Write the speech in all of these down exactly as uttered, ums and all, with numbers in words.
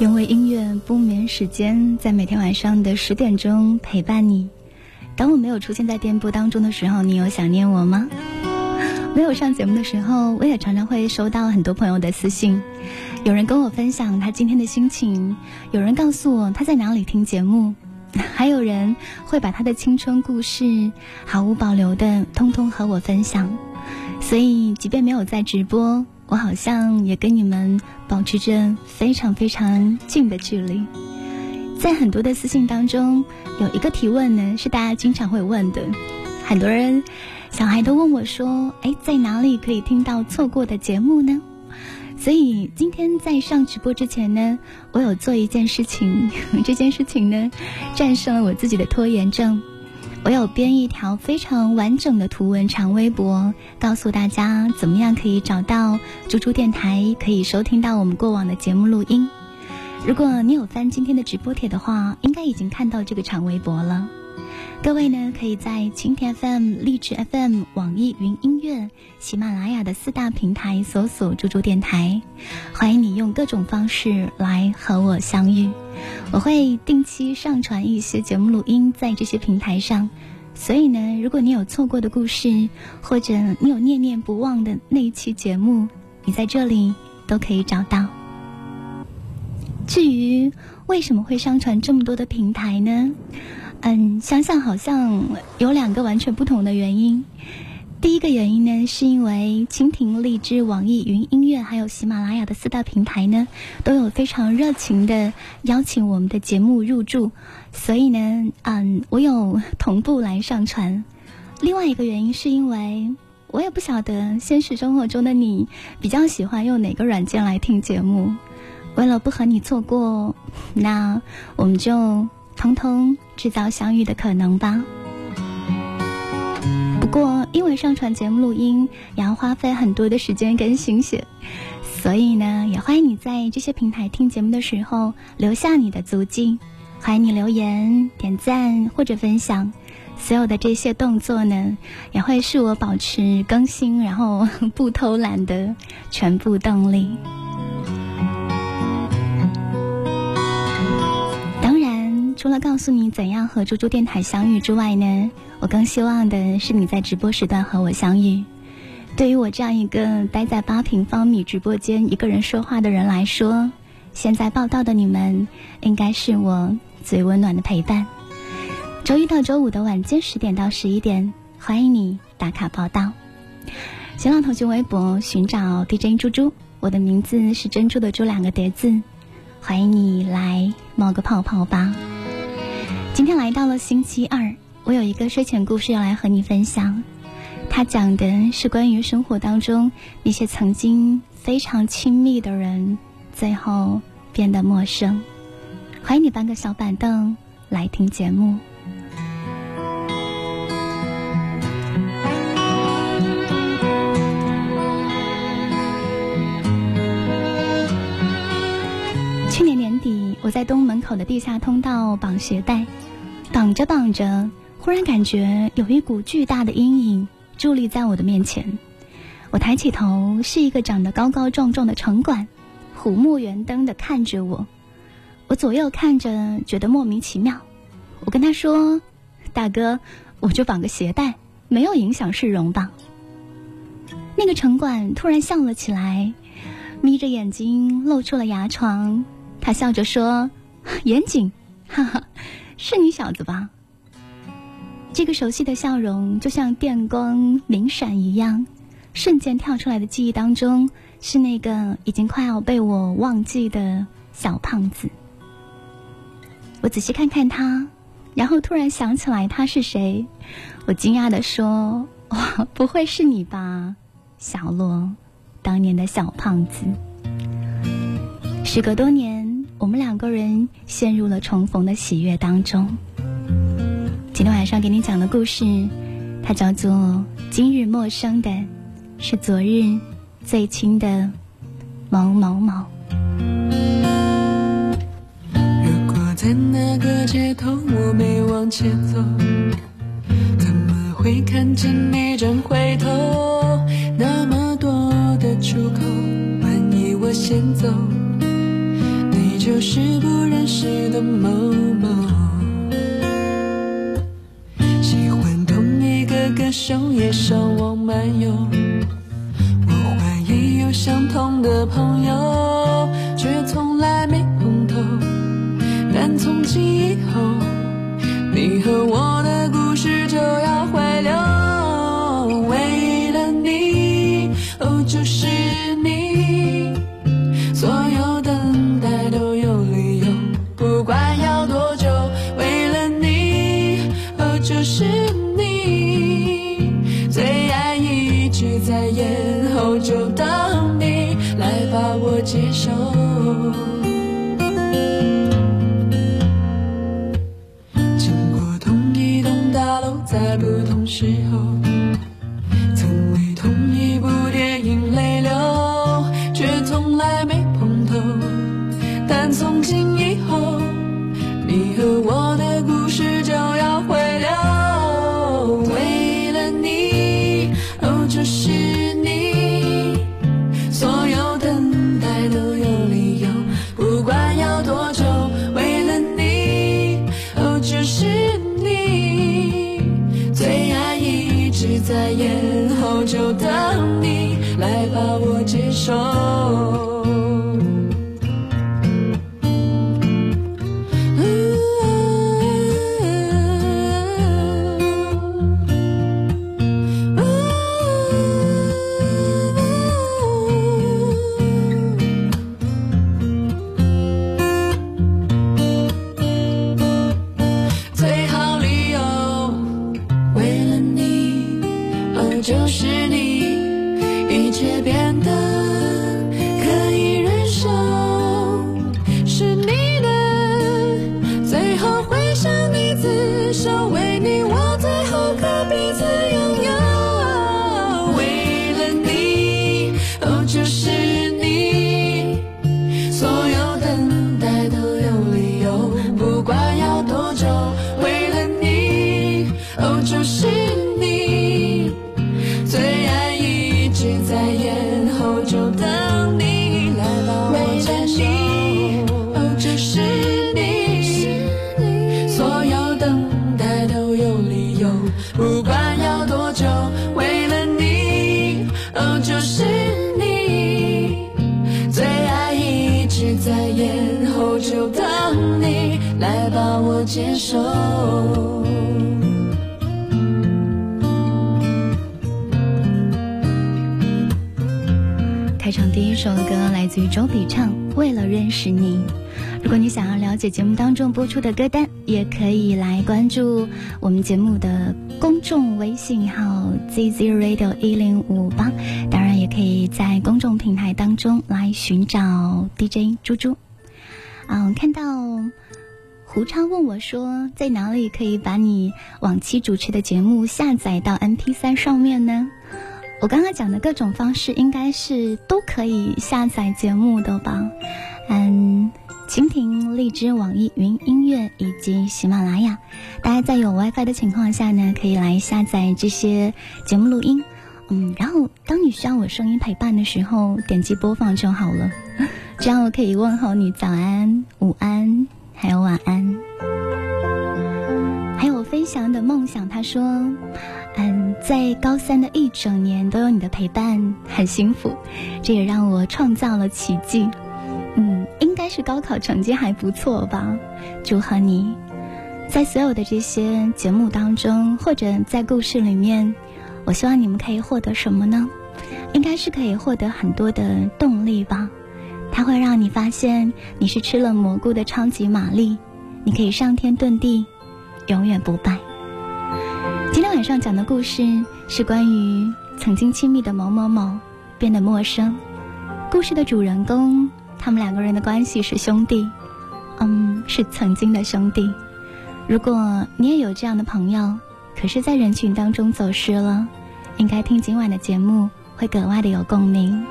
因为音乐不眠时间在每天晚上的十点钟陪伴你。当我没有出现在电波当中的时候，你有想念我吗？没有上节目的时候，我也常常会收到很多朋友的私信，有人跟我分享他今天的心情，有人告诉我他在哪里听节目，还有人会把他的青春故事毫无保留的通通和我分享。所以即便没有在直播，我好像也跟你们保持着非常非常近的距离。在很多的私信当中，有一个提问呢是大家经常会问的，很多人小孩都问我说，哎，在哪里可以听到错过的节目呢？所以今天在上直播之前呢，我有做一件事情，这件事情呢战胜了我自己的拖延症。我有编一条非常完整的图文长微博，告诉大家怎么样可以找到猪猪电台，可以收听到我们过往的节目录音。如果你有翻今天的直播帖的话，应该已经看到这个长微博了。各位呢，可以在蜻蜓 F M、 荔枝 F M、 网易云音乐、喜马拉雅的四大平台搜索猪猪电台，欢迎你用各种方式来和我相遇。我会定期上传一些节目录音在这些平台上，所以呢，如果你有错过的故事，或者你有念念不忘的那一期节目，你在这里都可以找到。至于为什么会上传这么多的平台呢？嗯，想想好像有两个完全不同的原因。第一个原因呢，是因为蜻蜓、荔枝、网易云音乐还有喜马拉雅的四大平台呢，都有非常热情的邀请我们的节目入驻，所以呢，嗯，我有同步来上传。另外一个原因是因为我也不晓得现实生活中的你比较喜欢用哪个软件来听节目，为了不和你错过，那我们就通通制造相遇的可能吧。不过因为上传节目录音也要花费很多的时间跟心血，所以呢，也欢迎你在这些平台听节目的时候留下你的足迹，欢迎你留言、点赞或者分享。所有的这些动作呢，也会是我保持更新然后不偷懒的全部动力。除了告诉你怎样和猪猪电台相遇之外呢，我更希望的是你在直播时段和我相遇。对于我这样一个待在八平方米直播间一个人说话的人来说，现在报道的你们应该是我最温暖的陪伴。周一到周五的晚间十点到十一点，欢迎你打卡报道。新浪、腾讯微博寻找 D J 猪猪，我的名字是珍珠的珠两个叠字，欢迎你来冒个泡泡吧。今天来到了星期二，我有一个睡前故事要来和你分享，它讲的是关于生活当中那些曾经非常亲密的人，最后变得陌生。欢迎你搬个小板凳来听节目。去年年底，我在东门口的地下通道绑鞋带，绑着绑着，忽然感觉有一股巨大的阴影伫立在我的面前。我抬起头，是一个长得高高壮壮的城管，虎目圆瞪地看着我。我左右看着，觉得莫名其妙。我跟他说：“大哥，我就绑个鞋带，没有影响市容吧？”那个城管突然笑了起来，眯着眼睛，露出了牙床。他笑着说：“严谨，哈哈，是你小子吧？”这个熟悉的笑容就像电光明闪一样，瞬间跳出来的记忆当中，是那个已经快要被我忘记的小胖子。我仔细看看他，然后突然想起来他是谁。我惊讶地说：“哇，不会是你吧，小罗，当年的小胖子。”时隔多年，我们两个人陷入了重逢的喜悦当中。今天晚上给你讲的故事，它叫做《今日陌生的是昨日最亲的某某某》。如果在那个街头我没往前走，怎么会看见你正回头？那么多的出口，万一我先走，就是不认识的某某，喜欢同一个歌手也上网漫游，我怀疑有相同的朋友，却从来没碰头。但从今以后，你和我的故事就要回流，为了你，哦，就是你，所有就是你，最爱一句在眼后，就当你来把我接受。经过同一栋大楼，在不同时候，曾为同一部电影泪流，却从来没碰头。但从今以后，你和我的故事就要回流。就是你，所有等待都有理由，不管要多久，为了你，哦，就是你，最爱一直在眼后，就当你来把我接受。就是你，一切变得可以忍受，是你的最后会向你自首，为你我最后可彼此拥有。为了你，哦，就是你，所有等待都有理由，不管要多久，为了你，哦，就是你，不管要多久，为了你，哦，就是你，最爱一直在眼后，就当你来把我接受。开场第一首的歌来自于周笔畅，为了认识你。如果你想要了解节目当中播出的歌单，也可以来关注我们节目的公众微信号 Z Z Radio 一零五八，当然也可以在公众平台当中来寻找 D J 猪猪。嗯，看到胡超问我说，在哪里可以把你往期主持的节目下载到 M P 三 上面呢？我刚刚讲的各种方式应该是都可以下载节目的吧。嗯，蜻蜓、荔枝、网易云音乐以及喜马拉雅，大家在有 WiFi 的情况下呢，可以来下载这些节目录音。嗯，然后当你需要我声音陪伴的时候，点击播放就好了。这样我可以问候你早安、午安，还有晚安。还有我分享的梦想，他说，嗯，在高三的一整年都有你的陪伴，很幸福，这也让我创造了奇迹。嗯，应该是高考成绩还不错吧。祝贺你在所有的这些节目当中，或者在故事里面，我希望你们可以获得什么呢？应该是可以获得很多的动力吧。它会让你发现你是吃了蘑菇的超级玛丽，你可以上天遁地，永远不败。今天晚上讲的故事是关于曾经亲密的某某某变得陌生。故事的主人公，他们两个人的关系是兄弟，嗯，是曾经的兄弟。如果你也有这样的朋友，可是在人群当中走失了，应该听今晚的节目，会格外的有共鸣。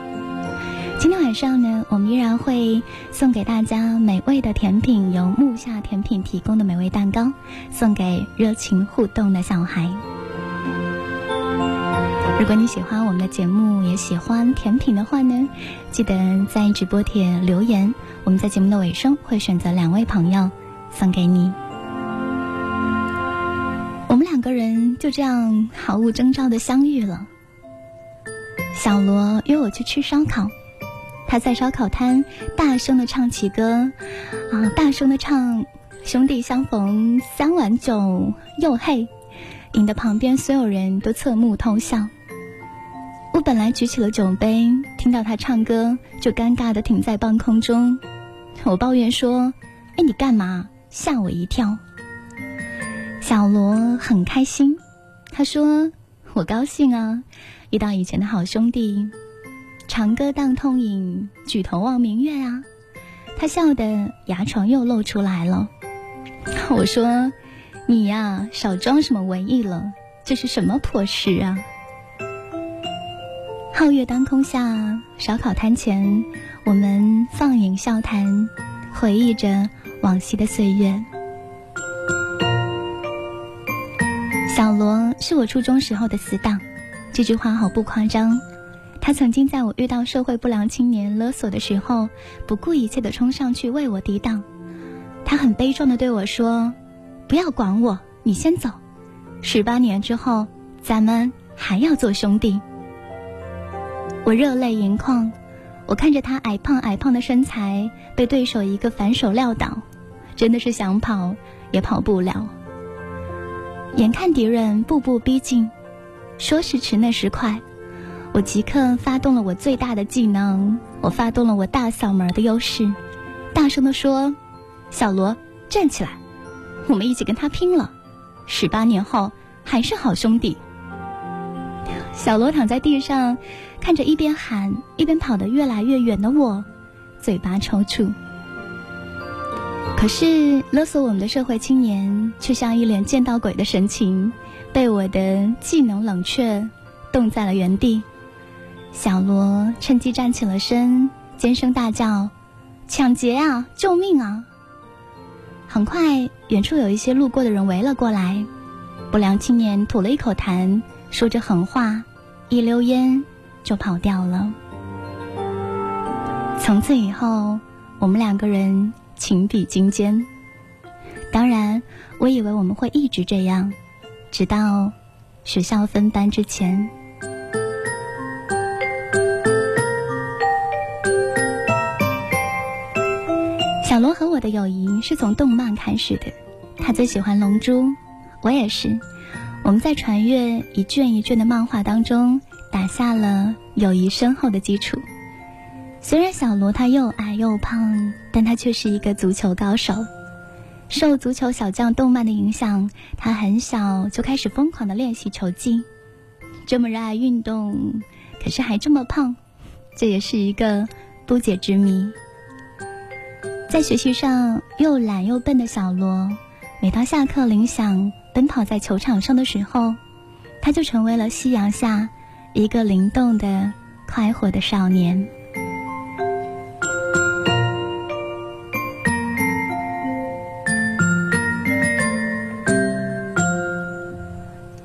今天晚上呢，我们依然会送给大家美味的甜品，由木下甜品提供的美味蛋糕，送给热情互动的小孩。如果你喜欢我们的节目，也喜欢甜品的话呢，记得在直播帖留言，我们在节目的尾声会选择两位朋友送给你。我们两个人就这样毫无征兆的相遇了。小罗约我去吃烧烤，他在烧烤摊大声的唱起歌啊，大声的唱兄弟相逢三碗酒又嘿，引得旁边所有人都侧目偷笑。我本来举起了酒杯，听到他唱歌就尴尬的停在半空中。我抱怨说，哎，你干嘛吓我一跳。小罗很开心，他说，我高兴啊，遇到以前的好兄弟，长歌当痛饮，举头望明月啊。他笑得牙床又露出来了。我说，你呀、啊，少装什么文艺了，这是什么破事啊。皓月当空下，烧烤摊前，我们放影笑谈，回忆着往昔的岁月。小罗是我初中时候的死党，这句话毫不夸张。他曾经在我遇到社会不良青年勒索的时候，不顾一切地冲上去为我抵挡。他很悲壮地对我说，不要管我，你先走，十八年之后咱们还要做兄弟。我热泪盈眶，我看着他矮胖矮胖的身材被对手一个反手撂倒，真的是想跑也跑不了。眼看敌人步步逼近，说时迟那时快，我即刻发动了我最大的技能，我发动了我大嗓门的优势，大声地说，小罗站起来，我们一起跟他拼了，十八年后还是好兄弟。小罗躺在地上，看着一边喊一边跑得越来越远的我，嘴巴抽搐。可是勒索我们的社会青年却像一脸见到鬼的神情，被我的技能冷却，冻在了原地。小罗趁机站起了身，尖声大叫，抢劫啊，救命啊。很快远处有一些路过的人围了过来，不良青年吐了一口痰，说着狠话，一溜烟就跑掉了。从此以后，我们两个人情比金坚。当然我以为我们会一直这样，直到学校分班之前。小罗和我的友谊是从动漫开始的，他最喜欢龙珠，我也是。我们在传阅一卷一卷的漫画当中，打下了友谊深厚的基础。虽然小罗他又矮又胖，但他却是一个足球高手。受足球小将动漫的影响，他很小就开始疯狂的练习球技。这么热爱运动，可是还这么胖，这也是一个不解之谜。在学习上又懒又笨的小罗，每到下课铃响奔跑在球场上的时候，他就成为了夕阳下一个灵动的快活的少年。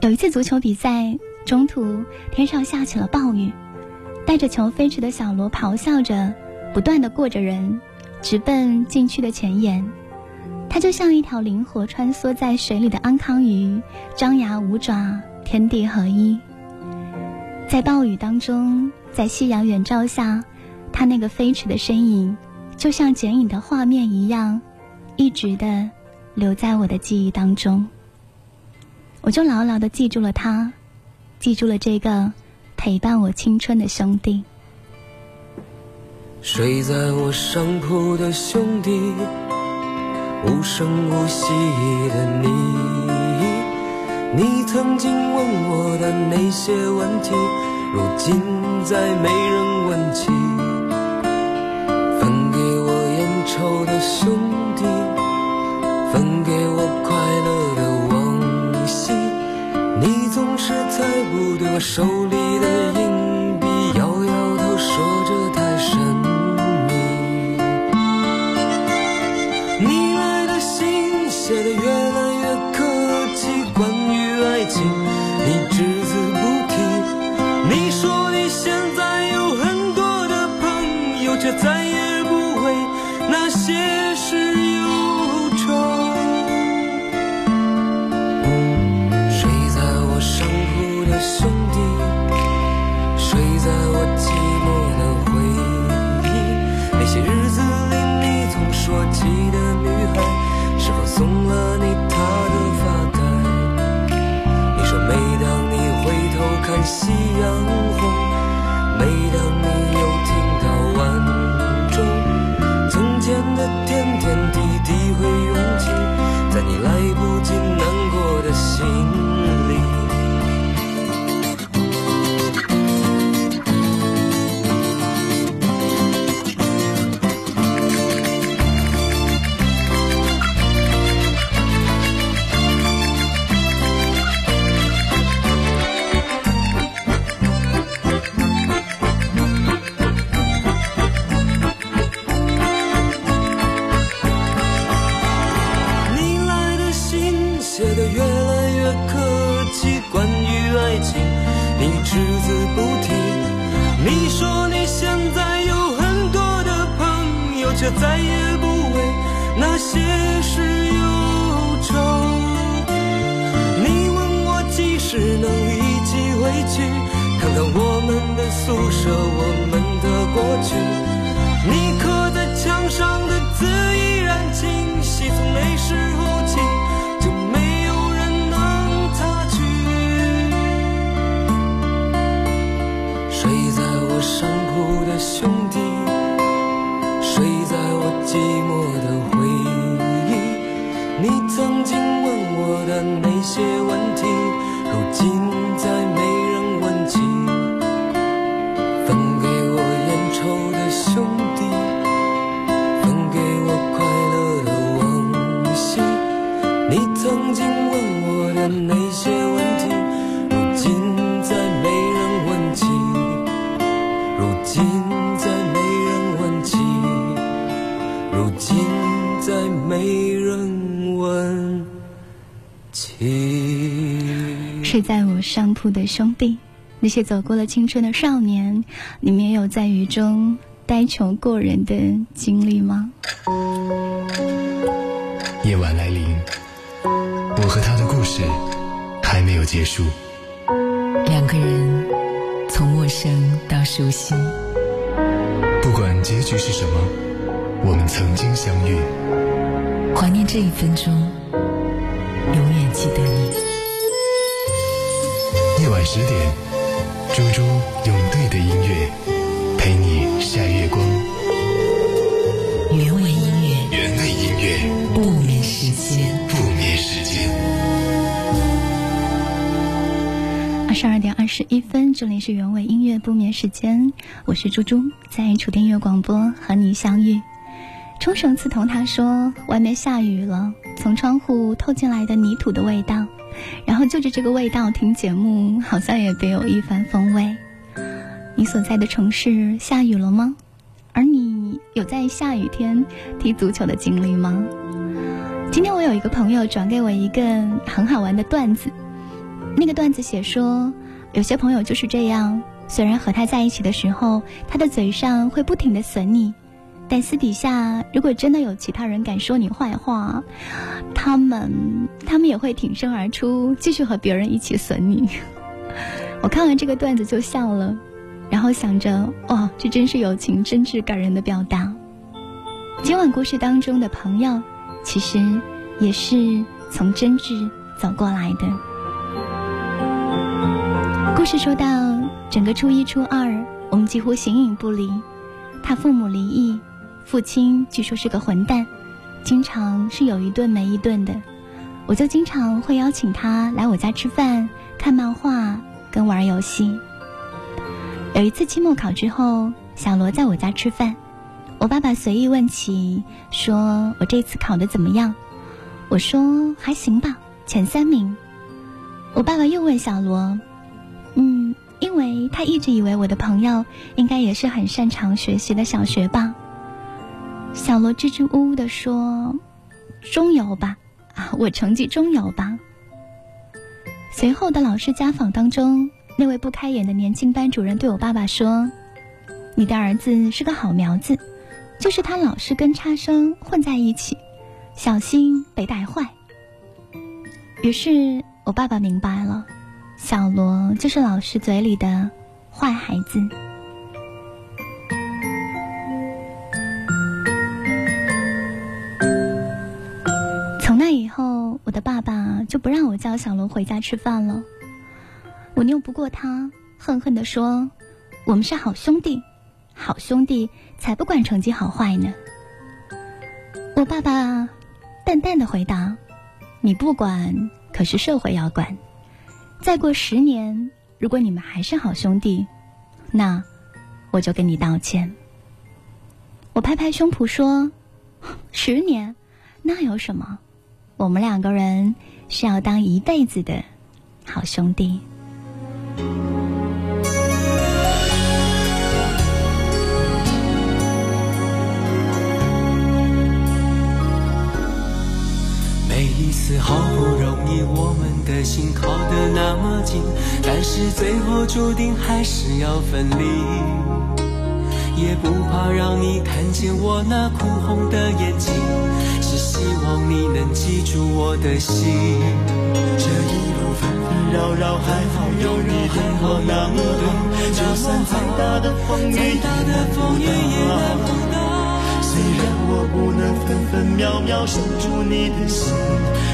有一次足球比赛，中途天上下起了暴雨，带着球飞驰的小罗咆哮着，不断地过着人，直奔禁区的前沿。它就像一条灵活穿梭在水里的安康鱼，张牙舞爪，天地合一。在暴雨当中，在夕阳远照下，它那个飞驰的身影就像剪影的画面一样，一直的留在我的记忆当中。我就牢牢的记住了它，记住了这个陪伴我青春的兄弟。睡在我上铺的兄弟，无声无息的你，你曾经问我的那些问题，如今再没人问起。分给我烟抽的兄弟，分给我快乐的往昔，你总是猜不对我手里的硬币，摇摇头说着太深。写得越来越客气，关于爱情你只字不提，却再也不为那些事忧愁。你问我几时能一起回去，看看我们的宿舍，我们的过去。你刻在墙上的字依然清晰，从那时候起就没有人能擦去。睡在我上铺的兄弟，睡在我寂寞的回忆，你曾经问我的那些问题，如今再没人问起。分给我烟抽的兄弟，分给我快乐的往昔，你曾经问我的那些问题，如今再没人问起，如今竟再没人问起。睡在我上铺的兄弟，那些走过了青春的少年，你们也有在雨中呆穷过人的经历吗？夜晚来临，我和他的故事还没有结束。两个人从陌生到熟悉，不管结局是什么，我们曾经相遇，怀念这一分钟，永远记得你。夜晚十点，猪猪用对的音乐陪你晒月光。原味音乐，原味音乐，不眠时间，不眠时间。二十二点二十一分，这里是原味音乐不眠时间，我是猪猪，在楚天乐广播和你相遇。冲绳刺桐他说，外面下雨了，从窗户透进来的泥土的味道，然后就着这个味道听节目，好像也别有一番风味。你所在的城市下雨了吗？而你有在下雨天踢足球的经历吗？今天我有一个朋友转给我一个很好玩的段子，那个段子写说，有些朋友就是这样，虽然和他在一起的时候，他的嘴上会不停地损你，但私底下如果真的有其他人敢说你坏话，他们他们也会挺身而出，继续和别人一起损你。我看完这个段子就笑了，然后想着，哇，这真是友情真挚感人的表达。今晚故事当中的朋友，其实也是从真挚走过来的。故事说到，整个初一初二，我们几乎形影不离。他父母离异，父亲据说是个混蛋，经常是有一顿没一顿的。我就经常会邀请他来我家吃饭、看漫画跟玩游戏。有一次期末考之后，小罗在我家吃饭，我爸爸随意问起，说我这次考得怎么样。我说还行吧，前三名。我爸爸又问小罗，嗯因为他一直以为我的朋友应该也是很擅长学习的小学霸。小罗支支吾吾地说，中游吧，啊，我成绩中游吧。随后的老师家访当中，那位不开眼的年轻班主任对我爸爸说，你的儿子是个好苗子，就是他老是跟差生混在一起，小心被带坏。于是我爸爸明白了，小罗就是老师嘴里的坏孩子。从那以后，我的爸爸就不让我叫小罗回家吃饭了。我拗不过他，恨恨地说，我们是好兄弟，好兄弟才不管成绩好坏呢。我爸爸淡淡地回答，你不管，可是社会要管，再过十年，如果你们还是好兄弟，那我就跟你道歉。我拍拍胸脯说，十年那有什么，我们两个人是要当一辈子的好兄弟。好不容易我们的心靠得那么近，但是最后注定还是要分离。也不怕让你看见我那哭红的眼睛，是希望你能记住我的心。这一路纷纷扰扰，还好有你很好那么懂，就算再大的风雨也难碰到。虽然我不能分分秒秒守住你的心，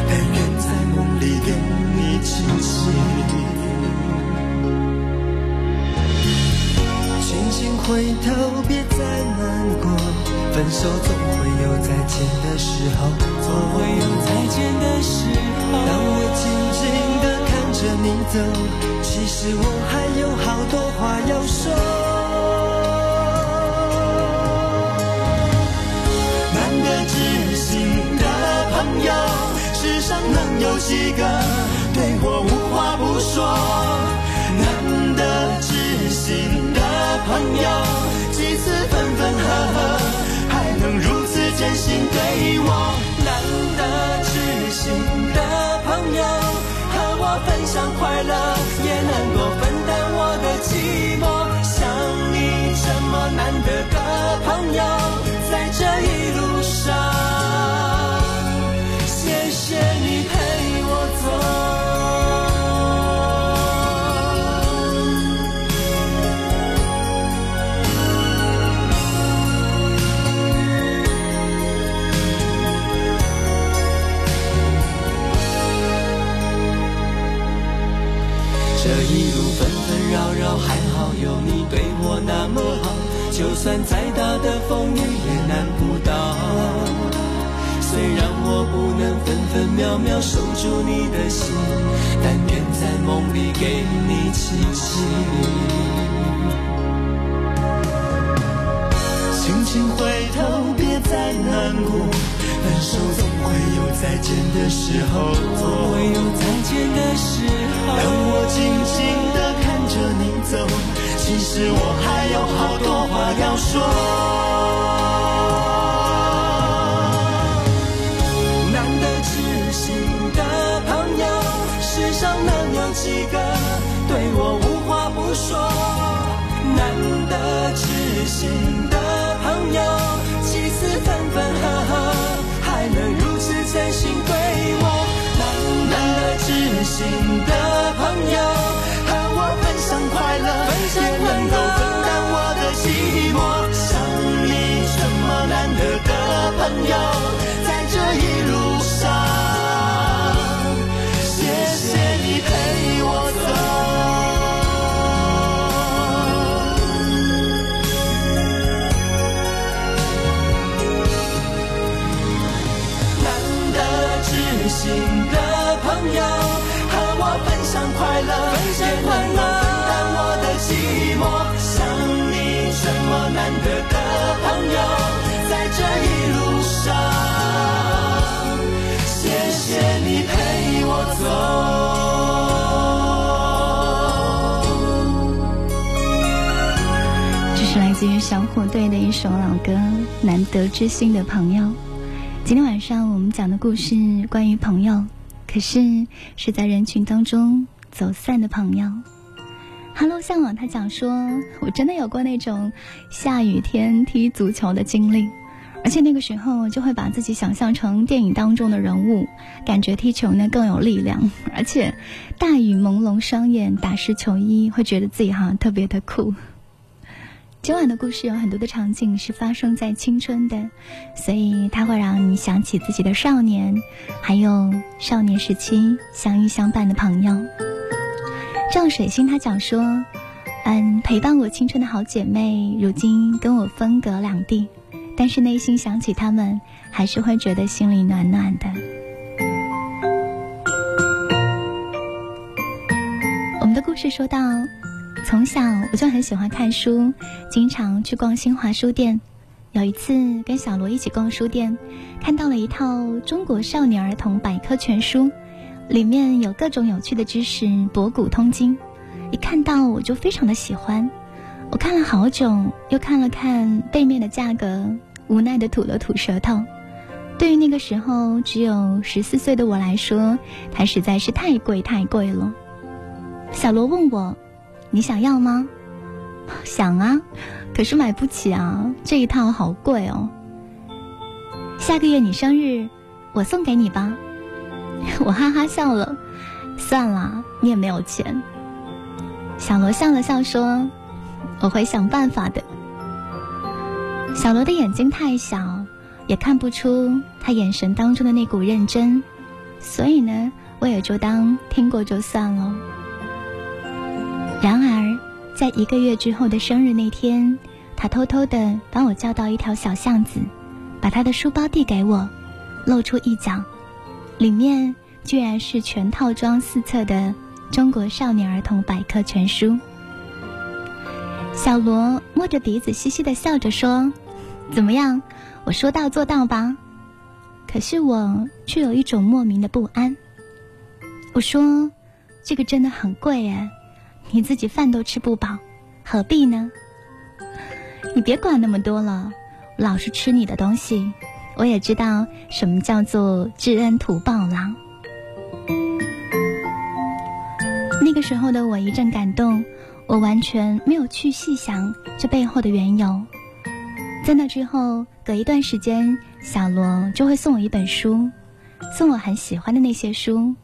但愿在梦里跟你亲近。 轻轻回头，别再难过。分手总会有再见的时候，总会有再见的时候。当我静静地看着你走，其实我还有好多话要说。难得知心的朋友，世上能有几个对我无话不说？难得知心的。 朋友，几次分分合合，还能如此真心对我，难得知心的朋友，和我分享快乐，也能够分担我的寂寞。像你这么难得的朋友，在这一路上，谢谢你陪我走。 还好有你对我那么好，就算再大的风雨也难不倒。虽然我不能分分秒秒守住你的心，但愿在梦里给你亲亲。轻轻回头，别再难过。分手总会有再见的时候，总会有再见的时候。让我静静的。 着你走，其实我还有好多话要说。难得知心的朋友，世上能有几个对我无话不说？难得知心的朋友，几次分分合合，还能如此真心对我。难得知心的朋友。 分享快乐，也能够分担我的寂寞。像你这么难得的朋友，在这一路上，谢谢你陪我走。难得知心的朋友，和我分享快乐，也能够。 寂寞，像你这么难得的朋友，在这一路上，谢谢你陪我走。这是来自于小虎队的一首老歌《难得知心的朋友》。今天晚上我们讲的故事关于朋友，可是是在人群当中走散的朋友。 Hello， 向往他讲说，我真的有过那种下雨天踢足球的经历，而且那个时候就会把自己想象成电影当中的人物，感觉踢球呢更有力量，而且大雨朦胧双眼，打湿球衣，会觉得自己哈特别的酷。今晚的故事有很多的场景是发生在青春的，所以它会让你想起自己的少年，还有少年时期相遇相伴的朋友。 赵水星她讲说，嗯，陪伴我青春的好姐妹，如今跟我分隔两地，但是内心想起她们，还是会觉得心里暖暖的。我们的故事说到，从小我就很喜欢看书，经常去逛新华书店。有一次跟小罗一起逛书店，看到了一套《中国少年儿童百科全书》。 里面有各种有趣的知识，博古通今。一看到我就非常的喜欢，我看了好久，又看了看背面的价格，无奈的吐了吐舌头。对于那个时候只有十四岁的我来说，它实在是太贵太贵了。小罗问我：“你想要吗？”想啊，可是买不起啊，这一套好贵哦。下个月你生日，我送给你吧。我哈哈笑了，算了，你也没有钱。小罗笑了笑说，我会想办法的。小罗的眼睛太小，也看不出他眼神当中的那股认真，所以呢，我也就当听过就算了。然而在一个月之后的生日那天，他偷偷地把我叫到一条小巷子，把他的书包递给我，露出一角，里面居然是全套装四册的《中国少年儿童百科全书》。小罗摸着鼻子嘻嘻地笑着说，怎么样，我说到做到吧。可是我却有一种莫名的不安。我说，这个真的很贵耶，你自己饭都吃不饱，何必呢？你别管那么多了，我老是吃你的东西，我也知道什么叫做知恩图报啦。那个时候的我一阵感动，我完全没有去细想这背后的缘由。在那之后，隔一段时间，小罗就会送我一本书，送我很喜欢的那些书。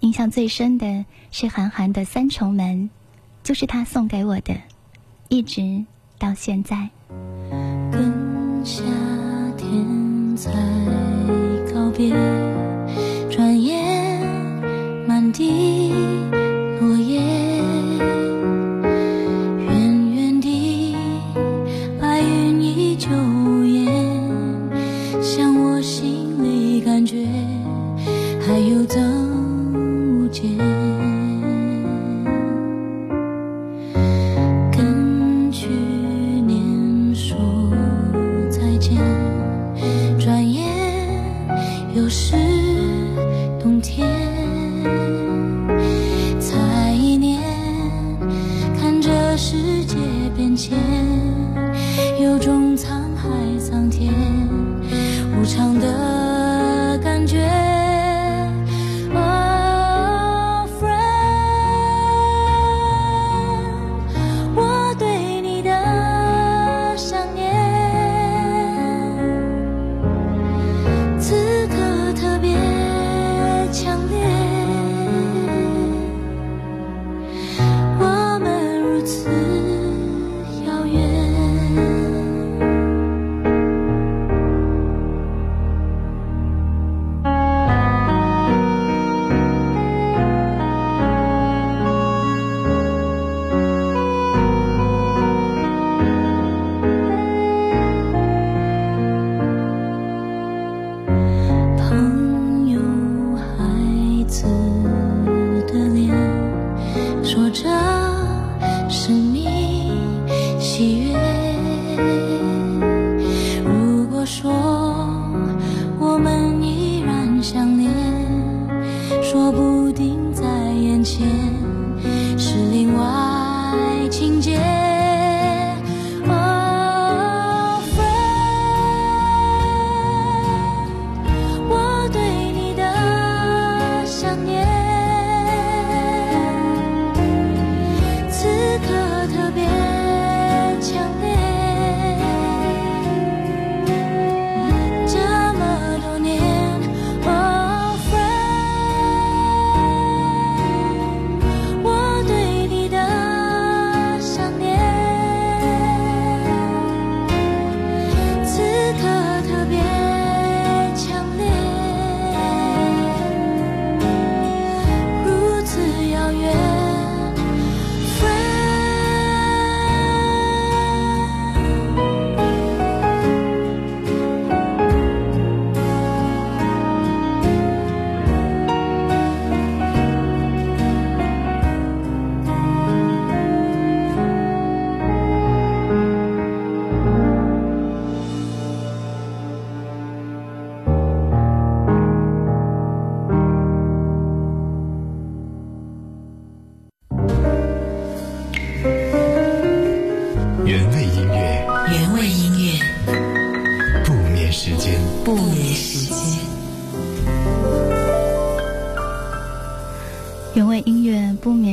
印象最深的是韩寒的《三重门》，就是他送给我的，一直到现在。跟夏天才告别，转眼满地落叶，远远地白云依旧掩，像我心里感觉还有走不见。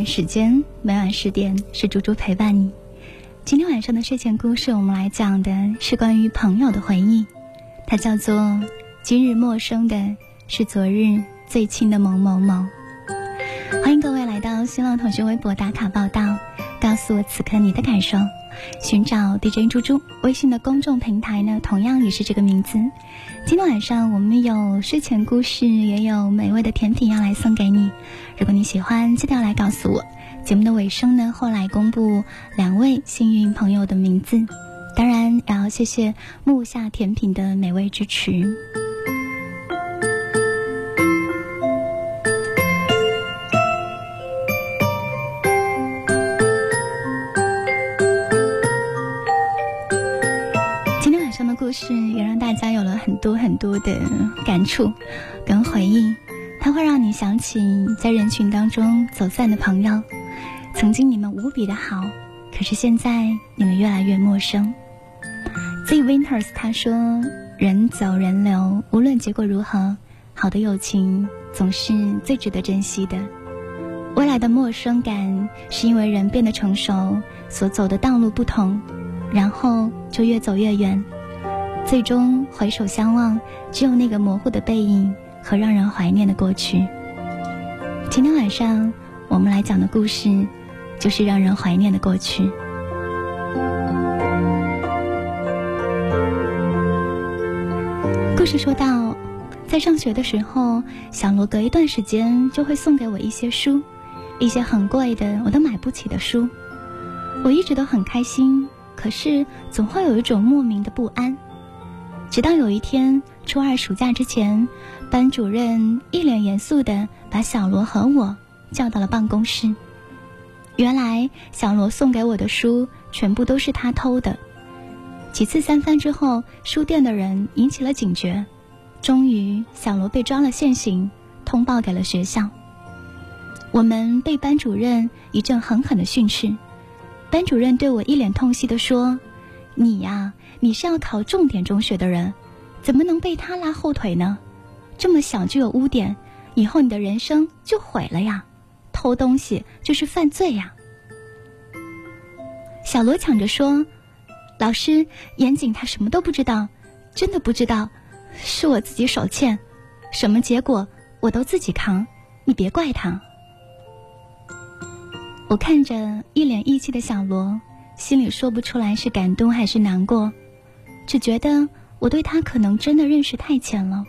时间每晚十点是猪猪陪伴你。今天晚上的睡前故事，我们来讲的是关于朋友的回忆，它叫做今日陌生的是昨日最亲的某某某。欢迎各位来到新浪腾讯微博打卡报道，告诉我此刻你的感受，寻找 D J 猪猪，微信的公众平台呢同样也是这个名字。今天晚上我们有睡前故事，也有美味的甜品要来送给你，如果你喜欢记得要来告诉我。节目的尾声呢，后来公布两位幸运朋友的名字，当然也要谢谢木下甜品的美味支持。今天晚上的故事也让大家有了很多很多的感触跟回忆，它会让你想起在人群当中走散的朋友，曾经你们无比的好，可是现在你们越来越陌生。 Z Winters 他说，人走人流，无论结果如何，好的友情总是最值得珍惜的。未来的陌生感是因为人变得成熟，所走的道路不同，然后就越走越远，最终回首相望，只有那个模糊的背影和让人怀念的过去。今天晚上我们来讲的故事就是让人怀念的过去。故事说到，在上学的时候，小罗隔一段时间就会送给我一些书，一些很贵的我都买不起的书。我一直都很开心，可是总会有一种莫名的不安。直到有一天，初二暑假之前，班主任一脸严肃地把小罗和我叫到了办公室。原来小罗送给我的书全部都是他偷的。几次三番之后，书店的人引起了警觉，终于小罗被抓了现行，通报给了学校。我们被班主任一阵狠狠的训斥，班主任对我一脸痛惜地说，你呀、啊，你是要考重点中学的人，怎么能被他拉后腿呢？这么小就有污点，以后你的人生就毁了呀，偷东西就是犯罪呀。小罗抢着说，老师，严谨他什么都不知道，真的不知道，是我自己手欠，什么结果我都自己扛，你别怪他。我看着一脸义气的小罗，心里说不出来是感动还是难过，只觉得我对他可能真的认识太浅了。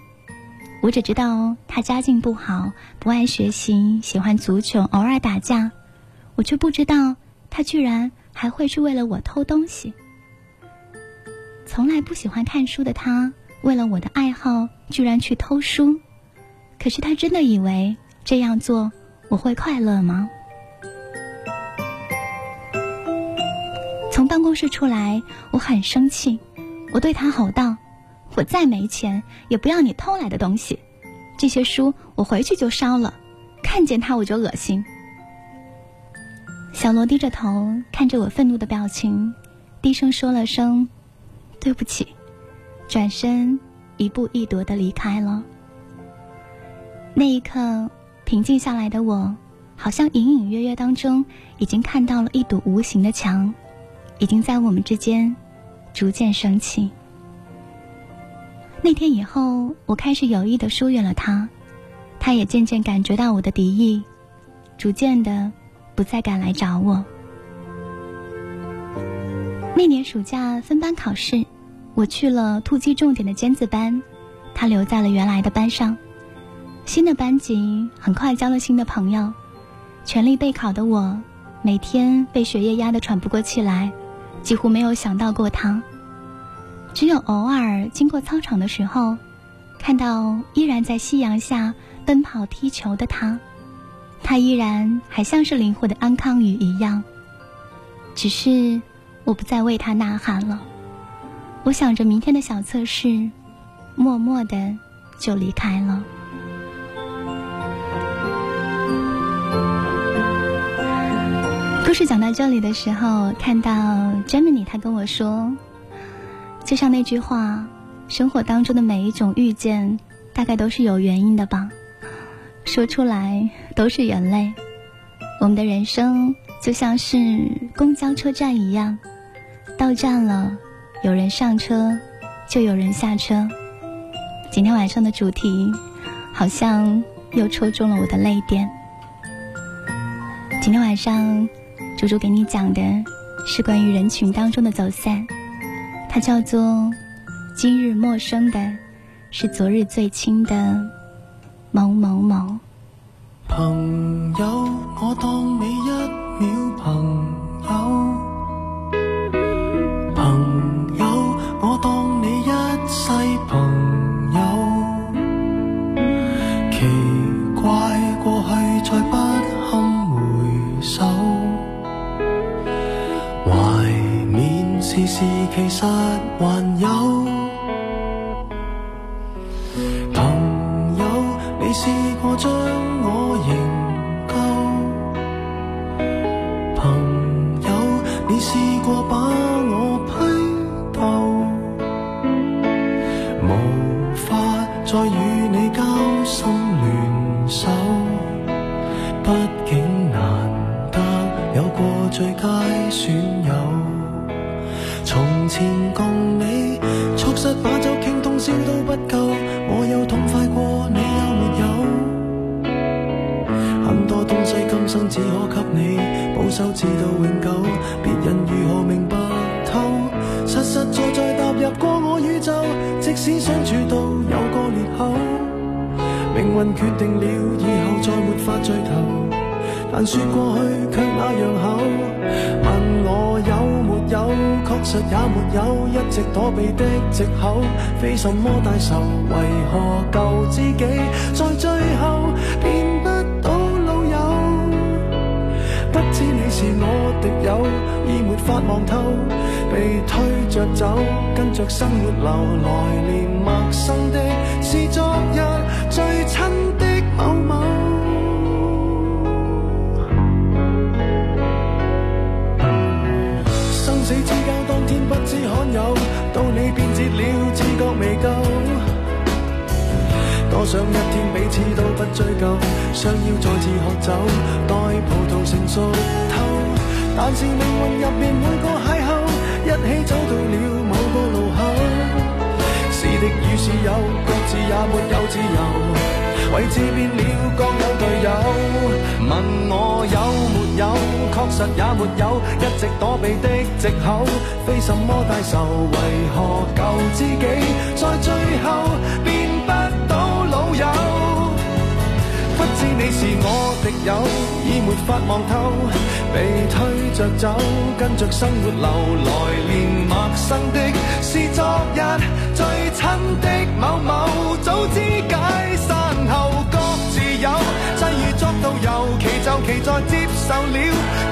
我只知道他家境不好，不爱学习，喜欢足球，偶尔打架，我却不知道他居然还会是为了我偷东西。从来不喜欢看书的他，为了我的爱好居然去偷书，可是他真的以为这样做我会快乐吗？从办公室出来，我很生气，我对他吼道，我再没钱也不要你偷来的东西，这些书我回去就烧了，看见它我就恶心。小罗低着头看着我愤怒的表情，低声说了声对不起，转身一步一踱地离开了。那一刻平静下来的我，好像隐隐约约当中已经看到了一堵无形的墙，已经在我们之间逐渐升起。那天以后，我开始有意地疏远了他，他也渐渐感觉到我的敌意，逐渐的不再敢来找我。那年暑假分班考试，我去了突击重点的尖子班，他留在了原来的班上。新的班级很快交了新的朋友，全力备考的我，每天被学业压得喘不过气来，几乎没有想到过他。只有偶尔经过操场的时候，看到依然在夕阳下奔跑踢球的他，他依然还像是灵活的安康鱼一样，只是我不再为他呐喊了。我想着明天的小测试，默默的就离开了。故事讲到这里的时候，看到 Gemini 他跟我说，就像那句话，生活当中的每一种遇见大概都是有原因的吧，说出来都是眼泪。我们的人生就像是公交车站一样，到站了，有人上车就有人下车。今天晚上的主题好像又戳中了我的泪点。今天晚上猪猪给你讲的是关于人群当中的走散，它叫做今日陌生的是昨日最亲的某某某。朋友，我当你一秒朋友，朋友，我当你一世朋友，奇怪过去再不堪回首，怀念事事其实还有。你试过将我营救，朋友，你试过把我批鬥，無法再與你交心聯手，畢竟難得有過最佳損友，從前共你促膝把酒傾通宵都不夠，我有痛快過你。今生只可給你保守至到永久，別人如何明白透，實實在在踏入過我宇宙，即使相處到有個裂口，命運決定了以後再沒法聚頭，但說過去卻那樣厚，問我有沒有，確實也沒有，一直躲避的藉口，非什麼大仇，為何舊知己在最後變不到，不知你是我敵友，已沒法望透，被推著走，跟著生活流，來年陌生的是昨日最親的某某。生死之交當天不知罕有，到你變節了，自覺未夠，多想一天彼此都不追究，想要再次喝酒，待葡萄成熟透，但是命運入面每個邂逅，一起走到了某個路口，是敵與是友，各自也沒有自由，位置變了各有隊友，問我有沒有，確實也沒有，一直躲避的藉口，非什麼大仇，為何舊知己在最後變不到老友，不知你是我敵友，已沒法望透，被推著走，跟著生活流，來年陌生的是昨日最親的某某，早知解散後各自有，際遇作到尤其就其在接受了，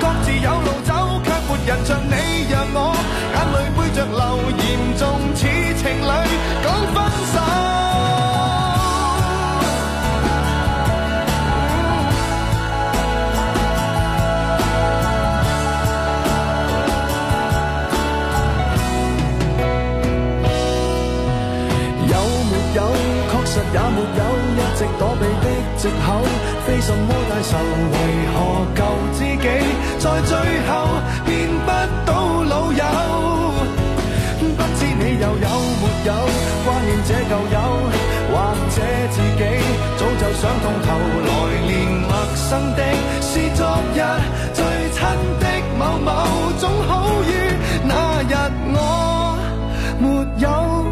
各自有路走，卻沒人像你讓我眼淚背著流，嚴重似情侶講分手。也沒有一直躲避的藉口，非什麼大仇，為何舊知己在最後變不到老友，不知你又有沒有掛念這舊友，或者自己早就想通透，來年陌生的是昨日最親的某某，總好於那日我沒有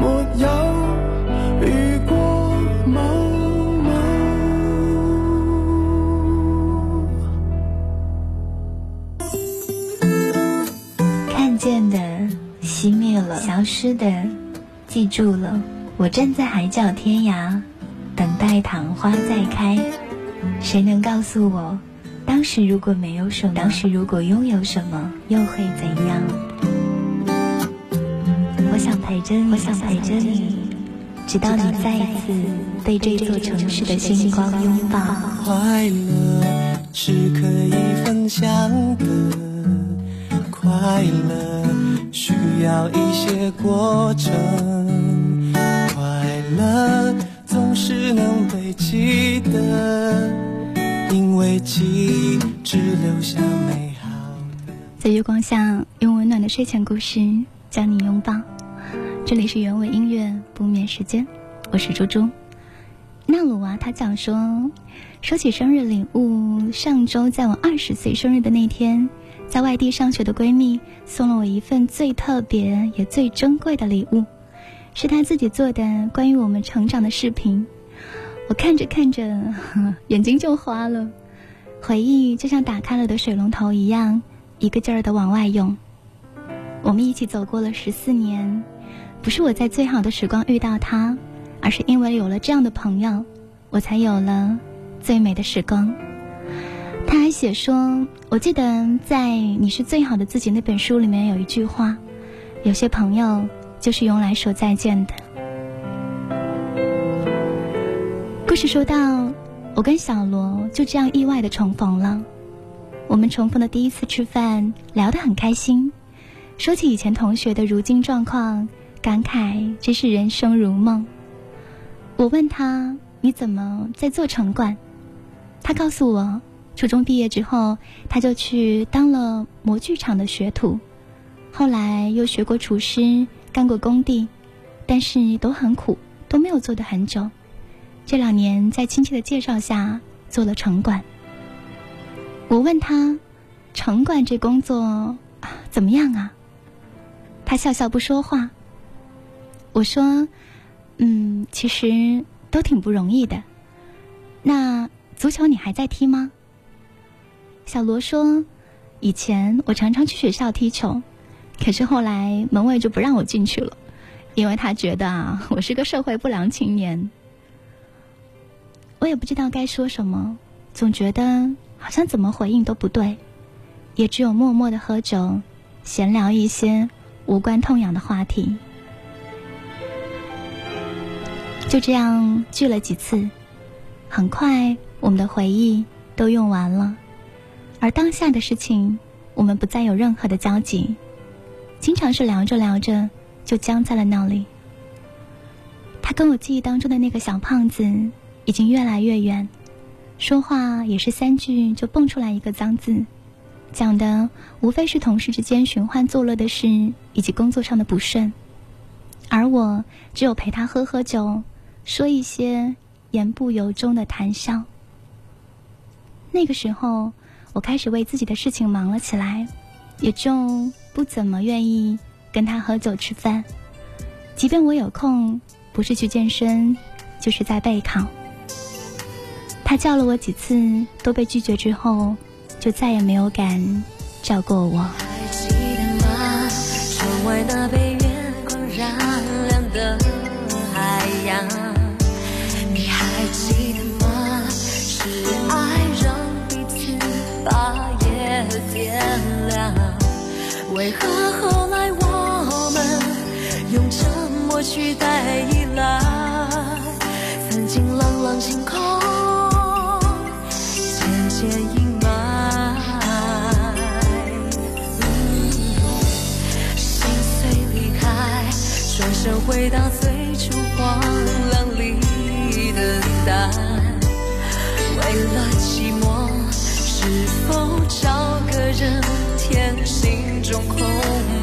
沒有遇過某某。看见的熄灭了，消失的记住了。我站在海角天涯，等待昙花再开。谁能告诉我，当时如果没有什么，当时如果拥有什么，又会怎样？我想陪着你，我想陪着你，直到你再一次被这座城市的星光拥抱。快乐是可以分享的，快乐需要一些过程，快乐总是能被记得，因为记忆只留下美好的。在月光下，用温暖的睡前故事，将你拥抱。这里是原味音乐不眠时间，我是猪猪。纳鲁娃他讲说，说起生日礼物，上周在我二十岁生日的那天，在外地上学的闺蜜送了我一份最特别也最珍贵的礼物，是她自己做的关于我们成长的视频。我看着看着眼睛就花了，回忆就像打开了的水龙头一样，一个劲儿的往外涌。我们一起走过了十四年，不是我在最好的时光遇到她，而是因为有了这样的朋友，我才有了最美的时光。他还写说，我记得在《你是最好的自己》那本书里面有一句话，有些朋友就是用来说再见的。故事说到，我跟小罗就这样意外的重逢了。我们重逢的第一次吃饭，聊得很开心，说起以前同学的如今状况，感慨真是人生如梦。我问他，你怎么在做城管？他告诉我，初中毕业之后，他就去当了模具厂的学徒，后来又学过厨师，干过工地，但是都很苦，都没有做得很久。这两年在亲戚的介绍下做了城管。我问他，城管这工作、啊、怎么样啊？他笑笑不说话。我说，嗯，其实都挺不容易的。那足球你还在踢吗？小罗说，以前我常常去学校踢球，可是后来门卫就不让我进去了，因为他觉得啊，我是个社会不良青年。我也不知道该说什么，总觉得好像怎么回应都不对，也只有默默的喝酒，闲聊一些无关痛痒的话题。就这样聚了几次，很快我们的回忆都用完了，而当下的事情我们不再有任何的交集，经常是聊着聊着就僵在了那里。他跟我记忆当中的那个小胖子已经越来越远，说话也是三句就蹦出来一个脏字，讲的无非是同事之间寻欢作乐的事以及工作上的不顺，而我只有陪他喝喝酒，说一些言不由衷的谈笑。那个时候我开始为自己的事情忙了起来，也就不怎么愿意跟他喝酒吃饭，即便我有空，不是去健身就是在备考。他叫了我几次都被拒绝之后，就再也没有敢叫过我。还记得吗？窗外那被月光染亮的海洋，记得吗？是爱让彼此把夜点亮，为何后来我们用沉默取代依赖？曾经朗朗晴空，渐渐阴霾，心碎离开，转身回到最初荒凉里等待，为了寂寞，是否找个人填心中空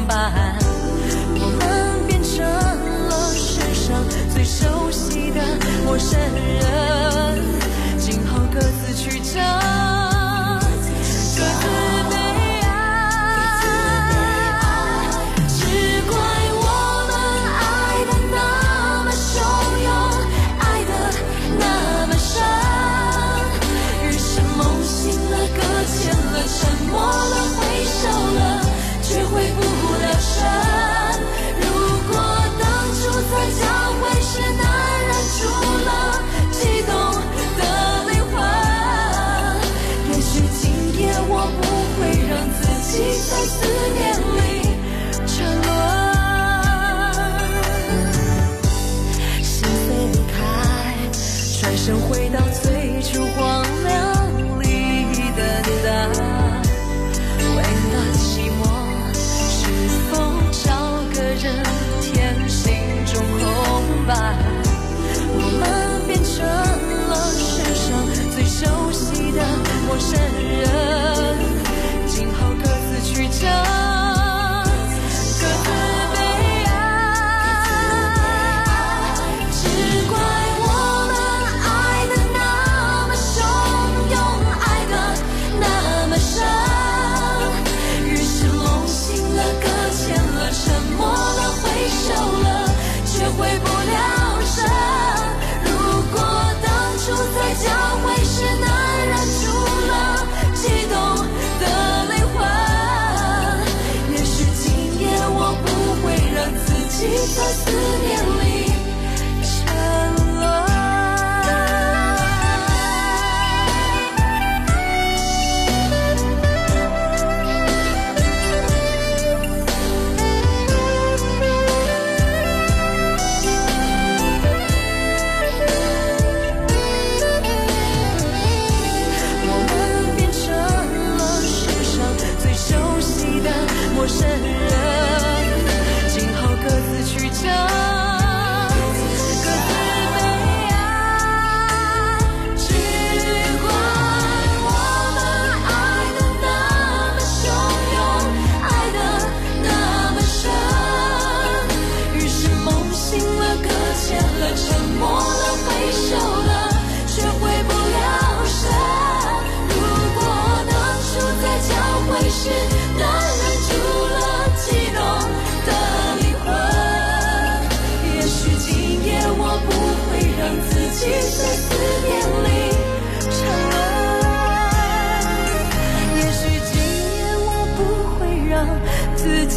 白？我们变成了世上最熟悉的陌生人，今后各自曲折。回到最初荒凉里的等待，为了寂寞，是否找个人填心中空白？我们变成了世上最熟悉的陌生人，今后各自曲折。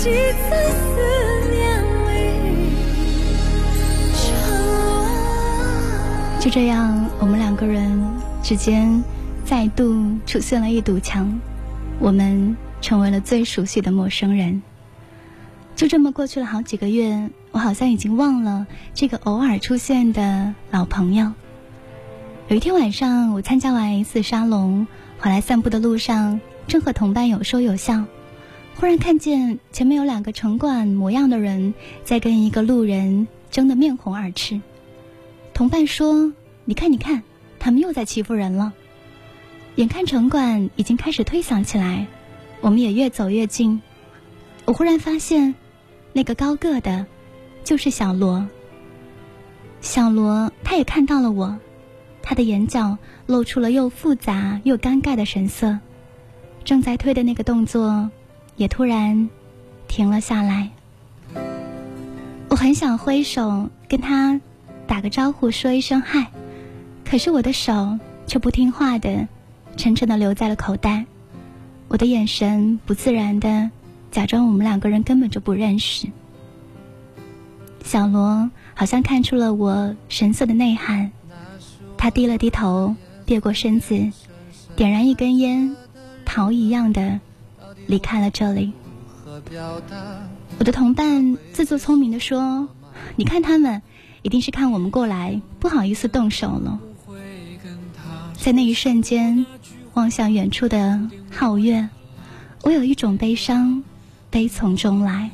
几次思念未语成就这样，我们两个人之间再度出现了一堵墙，我们成为了最熟悉的陌生人。就这么过去了好几个月，我好像已经忘了这个偶尔出现的老朋友。有一天晚上，我参加完一次沙龙，回来散步的路上，正和同伴有说有笑，忽然看见前面有两个城管模样的人在跟一个路人争得面红耳赤。同伴说：“你看你看，他们又在欺负人了。”眼看城管已经开始推搡起来，我们也越走越近。我忽然发现，那个高个的就是小罗。小罗他也看到了我，他的眼角露出了又复杂又尴尬的神色，正在推的那个动作也突然停了下来。我很想挥手跟他打个招呼，说一声嗨，可是我的手却不听话的沉沉的留在了口袋。我的眼神不自然的假装我们两个人根本就不认识。小罗好像看出了我神色的内涵，他低了低头，别过身子，点燃一根烟，逃一样的离开了这里。我的同伴自作聪明的说：“你看他们，一定是看我们过来，不好意思动手了。”在那一瞬间，望向远处的皓月，我有一种悲伤悲从中来。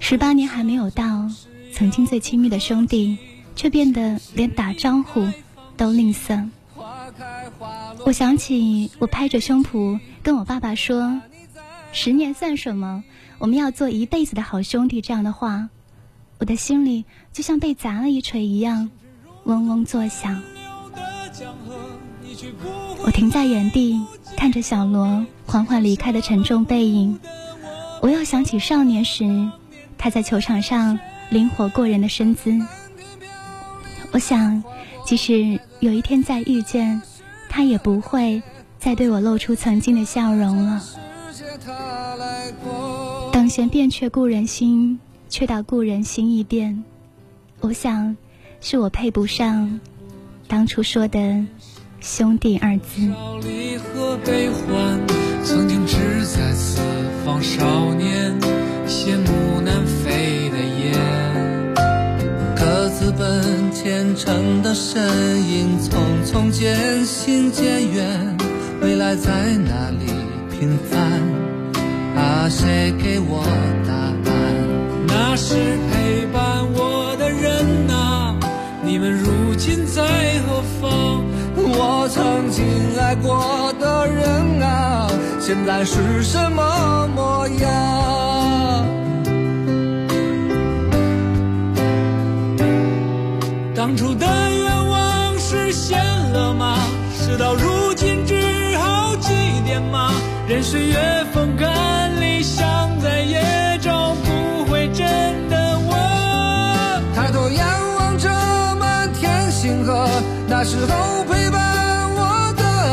十八年还没有到，曾经最亲密的兄弟却变得连打招呼都吝啬。我想起我拍着胸脯跟我爸爸说：“十年算什么，我们要做一辈子的好兄弟。”这样的话，我的心里就像被砸了一锤一样嗡嗡作响。我停在原地，看着小罗缓缓离开的沉重背影，我又想起少年时他在球场上灵活过人的身姿。我想，即使有一天再遇见他，也不会再对我露出曾经的笑容了。等闲变却故人心，却道故人心易变。我想，是我配不上当初说的兄弟二字。离合悲欢，曾经志在四方少年，羡慕南飞的雁，各自奔前程的身影，匆匆渐行渐远。未来在哪里平凡啊，谁给我答案？那是陪伴我的人啊，你们如今在何方？我曾经爱过的人啊，现在是什么模样？当初的愿望实现了吗？事到如今只好祭奠吗？任岁月风干理想，再也找不回真的我。抬头仰望着满天星河，那时候陪伴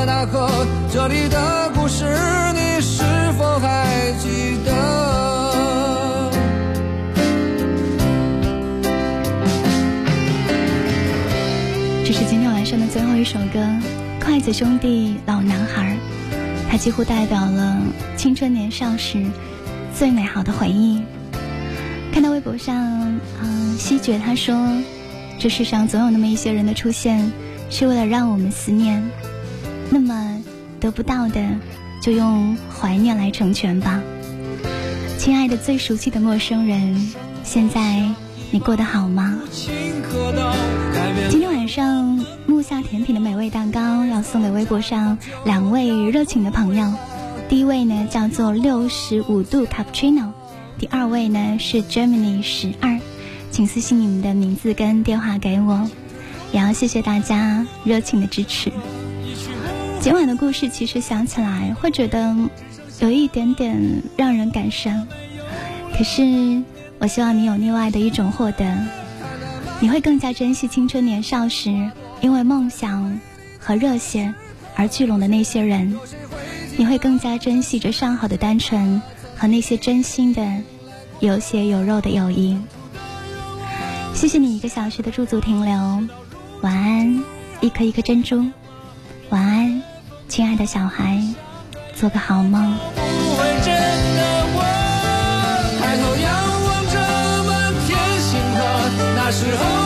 那刻，这里的故事你是否还记得？这是今天晚上的最后一首歌，筷子兄弟《老男孩》，它几乎代表了青春年少时最美好的回忆。看到微博上，嗯，西爵他说：“这世上总有那么一些人的出现，是为了让我们思念。”那么得不到的就用怀念来成全吧。亲爱的最熟悉的陌生人，现在你过得好吗？今天晚上木下甜品的美味蛋糕要送给微博上两位热情的朋友，第一位呢叫做六十五度 Cappuccino， 第二位呢是 Germany 十二， 请私信你们的名字跟电话给我，也要谢谢大家热情的支持。今晚的故事其实想起来会觉得有一点点让人感伤，可是我希望你有另外的一种获得，你会更加珍惜青春年少时因为梦想和热血而聚拢的那些人，你会更加珍惜这上好的单纯和那些真心的有血有肉的友谊。谢谢你一个小时的驻足停留，晚安一颗一颗珍珠，晚安亲爱的小孩，做个好梦。那时候